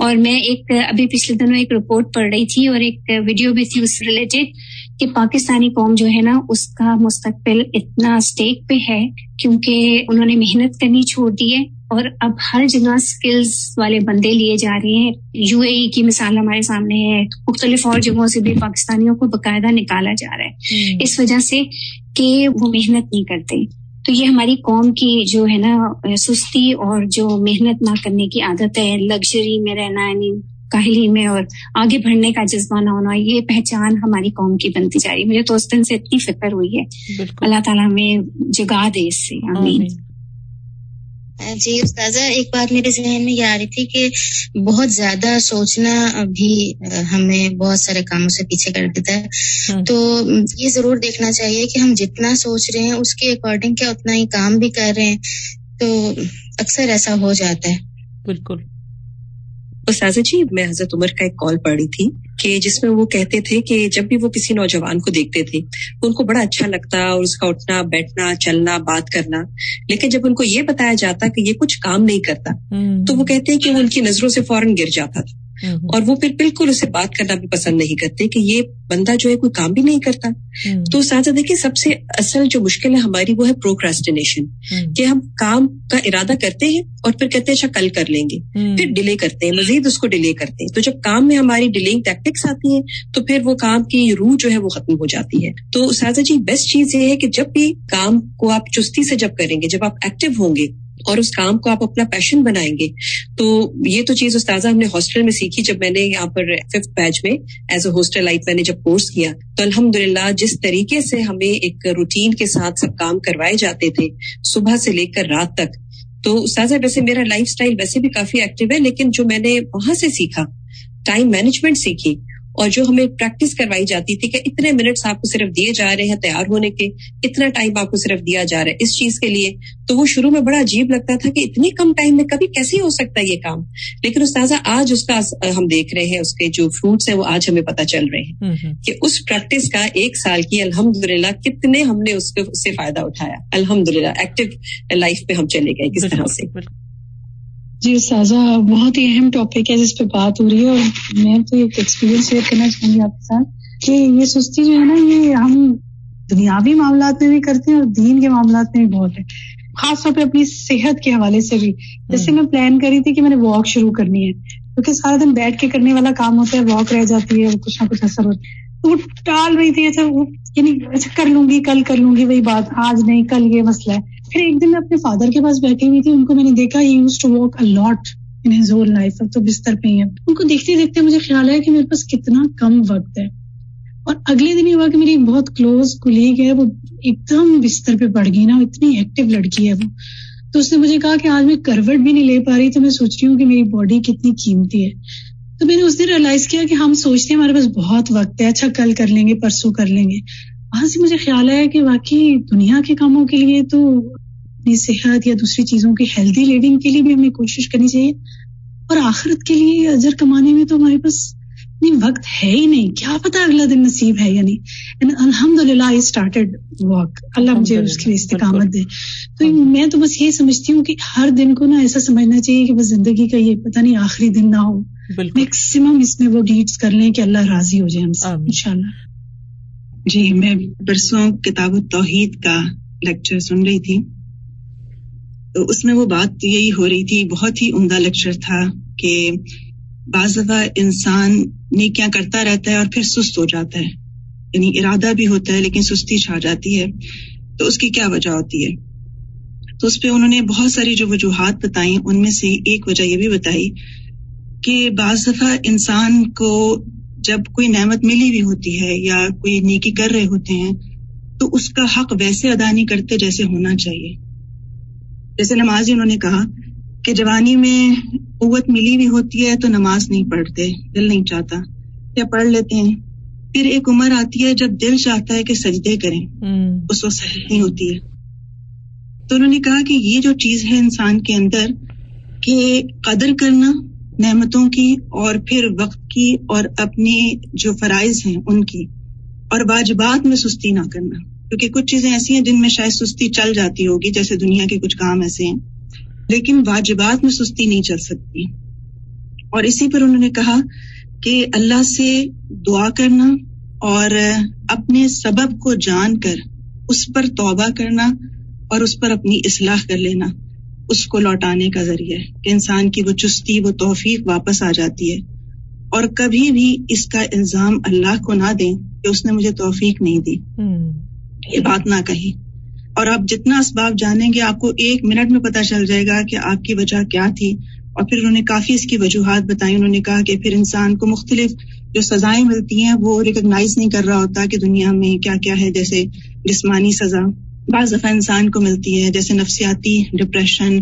اور میں ایک ابھی پچھلے دنوں ایک رپورٹ پڑھ رہی تھی اور ایک ویڈیو بھی تھی اس ریلیٹڈ کہ پاکستانی قوم جو ہے نا اس کا مستقبل اتنا اسٹیک پہ ہے کیونکہ انہوں نے محنت کرنی چھوڑ دی ہے، اور اب ہر جگہ سکلز والے بندے لیے جا رہے ہیں. یو اے ای کی مثال ہمارے سامنے ہے، مختلف اور جگہوں سے بھی پاکستانیوں کو باقاعدہ نکالا جا رہا ہے اس وجہ سے کہ وہ محنت نہیں کرتے. تو یہ ہماری قوم کی جو ہے نا سستی اور جو محنت نہ کرنے کی عادت ہے، لگژری میں رہنا یعنی کاہلی میں اور آگے بڑھنے کا جذبہ نہ ہونا، یہ پہچان ہماری قوم کی بنتی جا رہی ہے. مجھے تو اس دن سے اتنی فکر ہوئی ہے، اللہ تعالیٰ ہمیں جگا دے اس سے، آمین. جی استاذہ، ایک بات میرے ذہن میں یہ آ رہی تھی کہ بہت زیادہ سوچنا بھی ہمیں بہت سارے کاموں سے پیچھے کر دیتا ہے. تو یہ ضرور دیکھنا چاہیے کہ ہم جتنا سوچ رہے ہیں اس کے اکارڈنگ کیا اتنا ہی کام بھی کر رہے ہیں، تو اکثر ایسا ہو جاتا ہے. بالکل استاذہ جی، میں حضرت عمر کا ایک کال پڑھی تھی کہ جس میں وہ کہتے تھے کہ جب بھی وہ کسی نوجوان کو دیکھتے تھے ان کو بڑا اچھا لگتا اور اس کا اٹھنا بیٹھنا چلنا بات کرنا، لیکن جب ان کو یہ بتایا جاتا کہ یہ کچھ کام نہیں کرتا تو وہ کہتے ہیں کہ وہ ان کی نظروں سے فوراً گر جاتا تھا، اور وہ پھر بالکل اسے بات کرنا بھی پسند نہیں کرتے کہ یہ بندہ جو ہے کوئی کام بھی نہیں کرتا. تو ساتھ دیکھیں سب سے اصل جو مشکل ہے ہماری وہ ہے پروکراسٹینیشن، کہ ہم کام کا ارادہ کرتے ہیں اور پھر کہتے ہیں اچھا کل کر لیں گے، پھر ڈیلے کرتے ہیں، مزید اس کو ڈیلے کرتے ہیں. تو جب کام میں ہماری ڈیلنگ ٹیکٹکس آتی ہیں تو پھر وہ کام کی روح جو ہے وہ ختم ہو جاتی ہے. تو ساتھ جی بیسٹ چیز یہ ہے کہ جب بھی کام کو آپ چستی سے جب کریں گے، جب آپ ایکٹیو ہوں گے اور اس کام کو آپ اپنا پیشن بنائیں گے، تو یہ تو چیز استاذہ ہم نے ہاسٹل میں سیکھی. جب میں نے یہاں پر ففتھ بیچ میں ایز اے ہاسٹل لائف میں نے جب کورس کیا تو الحمدللہ جس طریقے سے ہمیں ایک روٹین کے ساتھ سب کام کروائے جاتے تھے صبح سے لے کر رات تک، تو استاذہ ویسے میرا لائف سٹائل ویسے بھی کافی ایکٹیو ہے، لیکن جو میں نے وہاں سے سیکھا ٹائم مینجمنٹ سیکھی اور جو ہمیں پریکٹس کروائی جاتی تھی کہ اتنے منٹس آپ کو صرف دیے جا رہے ہیں تیار ہونے کے، اتنا ٹائم آپ کو صرف دیا جا رہا ہے اس چیز کے لیے، تو وہ شروع میں بڑا عجیب لگتا تھا کہ اتنے کم ٹائم میں کبھی کیسے ہو سکتا ہے یہ کام، لیکن استاذہ آج اس کا ہم دیکھ رہے ہیں، اس کے جو فروٹس ہیں وہ آج ہمیں پتہ چل رہے ہیں کہ اس پریکٹس کا ایک سال کی الحمدللہ کتنے ہم نے اس سے فائدہ اٹھایا، الحمدللہ ایکٹیو لائف پہ ہم چلے گئے کس طرح سے۔ جی استاذہ، بہت ہی اہم ٹاپک ہے جس پہ بات ہو رہی ہے، اور میں تو ایک ایکسپیرینس شیئر کرنا چاہوں گی آپ کے ساتھ کہ یہ سستی جو ہے نا، یہ ہم دنیاوی معاملات میں بھی کرتے ہیں اور دین کے معاملات میں بھی بہت ہے، خاص طور پہ اپنی صحت کے حوالے سے بھی۔ جیسے میں پلان کری تھی کہ میں نے واک شروع کرنی ہے، کیونکہ سارا دن بیٹھ کے کرنے والا کام ہوتا ہے، واک رہ جاتی ہے، کچھ نہ کچھ اثر ہوتا ہے، تو وہ ٹال رہی تھی، اچھا یعنی اچھا کر لوں گی، کل کر لوں گی، وہی بات، آج نہیں کل، یہ مسئلہ ہے۔ پھر ایک دن میں اپنے فادر کے پاس بیٹھی ہوئی تھی، ان کو میں نے دیکھا ہی used to walk a lot in his whole life, اب تو بستر پہ ہی ہے، ان کو دیکھتے دیکھتے مجھے خیال آیا کہ میرے پاس کتنا کم وقت ہے۔ اور اگلے دن یہ ہوا کہ میری ایک بہت کلوز کولیگ ہے، وہ ایک دم بستر پہ بڑھ گئی نا، اتنی ایکٹیو لڑکی ہے وہ، تو اس نے مجھے کہا کہ آج میں کروٹ بھی نہیں لے پا رہی، تو میں سوچ رہی ہوں کہ میری باڈی کتنی قیمتی ہے۔ تو میں نے اس دن ریئلائز کیا کہ ہم سوچتے ہیں ہمارے پاس بہت وقت ہے، اچھا کل کر لیں گے، پرسوں کر لیں گے، وہاں سے مجھے خیال آیا کہ واقعی دنیا کے کاموں کے لیے تو اپنی صحت یا دوسری چیزوں کی ہیلدی لیونگ کے لیے بھی ہمیں کوشش کرنی چاہیے، اور آخرت کے لیے اجر کمانے میں تو ہمارے پاس وقت ہے ہی نہیں، کیا پتا اگلا دن نصیب ہے یا نہیں۔ الحمدللہ آئی اسٹارٹڈ واک، اللہ مجھے اس کے لیے استقامت دے۔ تو میں تو بس یہ سمجھتی ہوں کہ ہر دن کو نا ایسا سمجھنا چاہیے کہ بس زندگی کا یہ پتہ نہیں آخری دن نہ ہو، میکسیمم اس میں وہ ڈیٹس کر لیں کہ اللہ راضی ہو جائے ہم سے انشاءاللہ۔ جی میں پرسوں کتاب التوحید کا لیکچر سن رہی تھی، تو اس میں وہ بات یہی ہو رہی تھی، بہت ہی عمدہ لیکچر تھا کہ بعض دفعہ انسان نیکیاں کرتا رہتا ہے اور پھر سست ہو جاتا ہے، یعنی ارادہ بھی ہوتا ہے لیکن سستی چھا جاتی ہے، تو اس کی کیا وجہ ہوتی ہے۔ تو اس پہ انہوں نے بہت ساری جو وجوہات بتائیں، ان میں سے ایک وجہ یہ بھی بتائی کہ بعض دفعہ انسان کو جب کوئی نعمت ملی بھی ہوتی ہے یا کوئی نیکی کر رہے ہوتے ہیں تو اس کا حق ویسے ادا نہیں کرتے جیسے ہونا چاہیے۔ جیسے نماز ہی انہوں نے کہا کہ جوانی میں قوت ملی بھی ہوتی ہے تو نماز نہیں پڑھتے، دل نہیں چاہتا یا پڑھ لیتے ہیں، پھر ایک عمر آتی ہے جب دل چاہتا ہے کہ سجدے کریں، اس وقت صحت نہیں ہوتی ہے۔ تو انہوں نے کہا کہ یہ جو چیز ہے انسان کے اندر کہ قدر کرنا نعمتوں کی اور پھر وقت کی اور اپنے جو فرائض ہیں ان کی اور واجبات میں سستی نہ کرنا، کیونکہ کچھ چیزیں ایسی ہیں جن میں شاید سستی چل جاتی ہوگی، جیسے دنیا کے کچھ کام ایسے ہیں، لیکن واجبات میں سستی نہیں چل سکتی۔ اور اسی پر انہوں نے کہا کہ اللہ سے دعا کرنا اور اپنے سبب کو جان کر اس پر توبہ کرنا اور اس پر اپنی اصلاح کر لینا اس کو لوٹانے کا ذریعہ ہے کہ انسان کی وہ چستی، وہ توفیق واپس آ جاتی ہے، اور کبھی بھی اس کا الزام اللہ کو نہ دیں کہ اس نے مجھے توفیق نہیں دی، یہ بات نہ کہیں۔ اور آپ جتنا اسباب جانیں گے آپ کو ایک منٹ میں پتہ چل جائے گا کہ آپ کی وجہ کیا تھی۔ اور پھر انہوں نے کافی اس کی وجوہات بتائیں، انہوں نے کہا کہ پھر انسان کو مختلف جو سزائیں ملتی ہیں وہ ریکگنائز نہیں کر رہا ہوتا کہ دنیا میں کیا کیا ہے، جیسے جسمانی سزا بعض دفعہ انسان کو ملتی ہے، جیسے نفسیاتی ڈپریشن،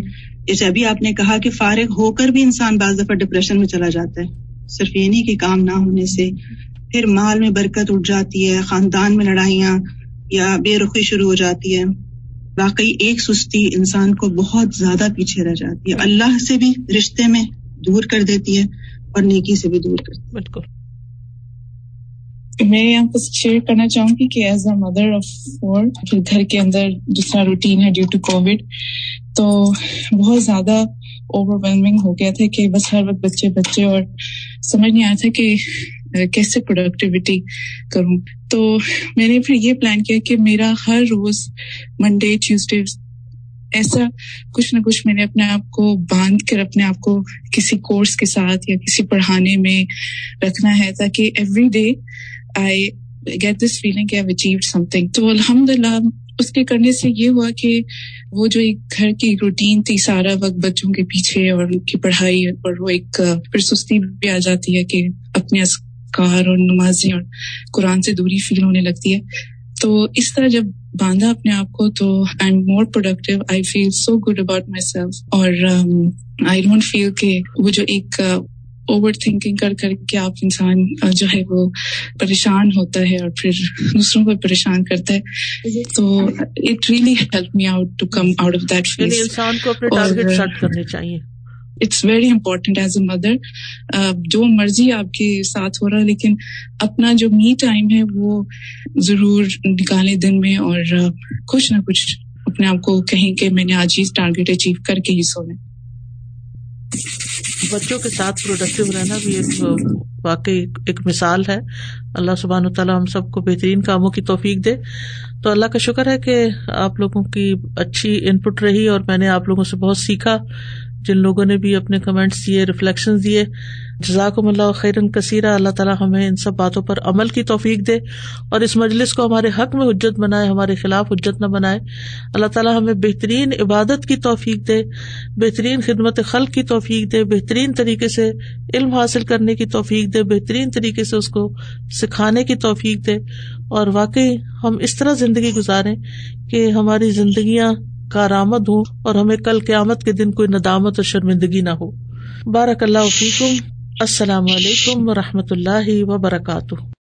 جیسے ابھی آپ نے کہا کہ فارغ ہو کر بھی انسان بعض دفعہ ڈپریشن میں چلا جاتا ہے، صرف یہ نہیں کہ کام نہ ہونے سے۔ پھر مال میں برکت اٹھ جاتی ہے، خاندان میں لڑائیاں یا بے رخی شروع ہو جاتی ہے، واقعی ایک سستی انسان کو بہت زیادہ پیچھے رہ جاتی ہے، اللہ سے بھی رشتے میں دور کر دیتی ہے اور نیکی سے بھی دور کرتی ہے۔ بالکل، میں یہاں پر شیئر کرنا چاہوں گی کہ as a mother of four, گھر کے اندر جس طرح روٹین ہے ڈیو ٹو کووڈ تو بہت زیادہ اوور ویلمنگ ہو گیا تھا کہ بس ہر وقت بچے بچے، اور سمجھ نہیں آیا تھا کہ کیسے پروڈکٹیوٹی کروں۔ تو میں نے پھر یہ پلان کیا کہ میرا ہر روز منڈے ٹیوزڈے ایسا کچھ نہ کچھ میں نے اپنے آپ کو باندھ کر اپنے آپ کو کسی کورس کے ساتھ یا کسی پڑھانے میں رکھنا ہے، تاکہ every day I get this feeling کہ آئی اچیوڈ سم تھنگ۔ تو الحمدللہ اس کے کرنے سے یہ ہوا کہ وہ جو ایک گھر کی روٹین تھی، سارا وقت بچوں کے پیچھے اور ان کی پڑھائی، اور وہ ایک پھر سستی بھی آ جاتی ہے کہ اپنے کار اور نمازیں اور قرآن سے دوری فیل ہونے لگتی ہے۔ تو اس طرح جب باندھا اپنے آپ کو تو I am more productive, I feel so good about myself, اور آئی ڈونٹ فیل کہ وہ جو ایک اوور تھنکنگ کر کر کے آپ انسان جو ہے وہ پریشان ہوتا ہے اور پھر دوسروں کو پریشان کرتا ہے. تو it really help me out to come out of that phase. انسان کو اپنے ٹارگٹ سیٹ کرنے چاہیے. It's very important as a mother. جو مرضی آپ کے ساتھ ہو رہا ہے لیکن اپنا جو می ٹائم ہے وہ ضرور نکالیں دن میں اور کچھ نہ کچھ اپنے آپ کو کہیں کہ میں نے آج ہی ٹارگیٹ اچیو کر کے ہی سونا. بچوں کے ساتھ پروڈکٹیو رہنا بھی ایک واقعی ایک مثال ہے. اللہ سبحانہ وتعالیٰ ہم سب کو بہترین کاموں کی توفیق دے. تو اللہ کا شکر ہے کہ آپ لوگوں کی اچھی ان پٹ رہی اور میں نے آپ لوگوں سے بہت سیکھا. جن لوگوں نے بھی اپنے کمنٹس دیے, ریفلیکشنز دیے, جزاکم اللہ خیراً کثیرا. اللہ تعالیٰ ہمیں ان سب باتوں پر عمل کی توفیق دے اور اس مجلس کو ہمارے حق میں حجت بنائے, ہمارے خلاف حجت نہ بنائے. اللہ تعالیٰ ہمیں بہترین عبادت کی توفیق دے, بہترین خدمت خلق کی توفیق دے, بہترین طریقے سے علم حاصل کرنے کی توفیق دے, بہترین طریقے سے اس کو سکھانے کی توفیق دے اور واقعی ہم اس طرح زندگی گزاریں کہ ہماری زندگیاں کارآمد ہوں اور ہمیں کل قیامت کے دن کوئی ندامت اور شرمندگی نہ ہو. بارک اللہ فیکم. السلام علیکم و رحمۃ اللہ وبرکاتہ.